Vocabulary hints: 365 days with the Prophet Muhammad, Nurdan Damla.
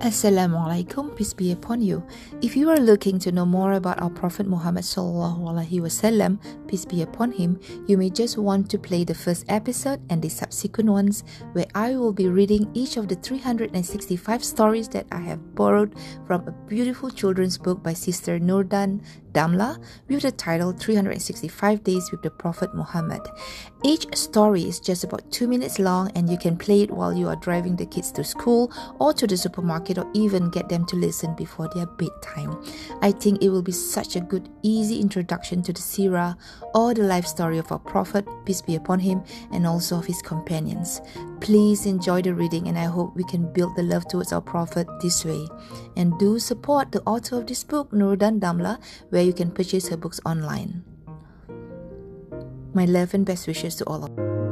Assalamu alaikum, peace be upon you. If you are looking to know more about our Prophet Muhammad sallallahu alaihi wasallam, peace be upon him, you may just want to play the first episode and the subsequent ones, where I will be reading each of the 365 stories that I have borrowed from a beautiful children's book by Sister Nurdan Damla with the title 365 Days with the Prophet Muhammad. Each story is just about 2 minutes long, and you can play it while you are driving the kids to school or to the supermarket, or even get them to listen before their bedtime. I think it will be such a good, easy introduction to the seerah, or the life story of our Prophet, peace be upon him, and also of his companions. Please enjoy the reading, and I hope we can build the love towards our Prophet this way. And do support the author of this book, Nurdan Damla, where you can purchase her books online. My love and best wishes to all of you.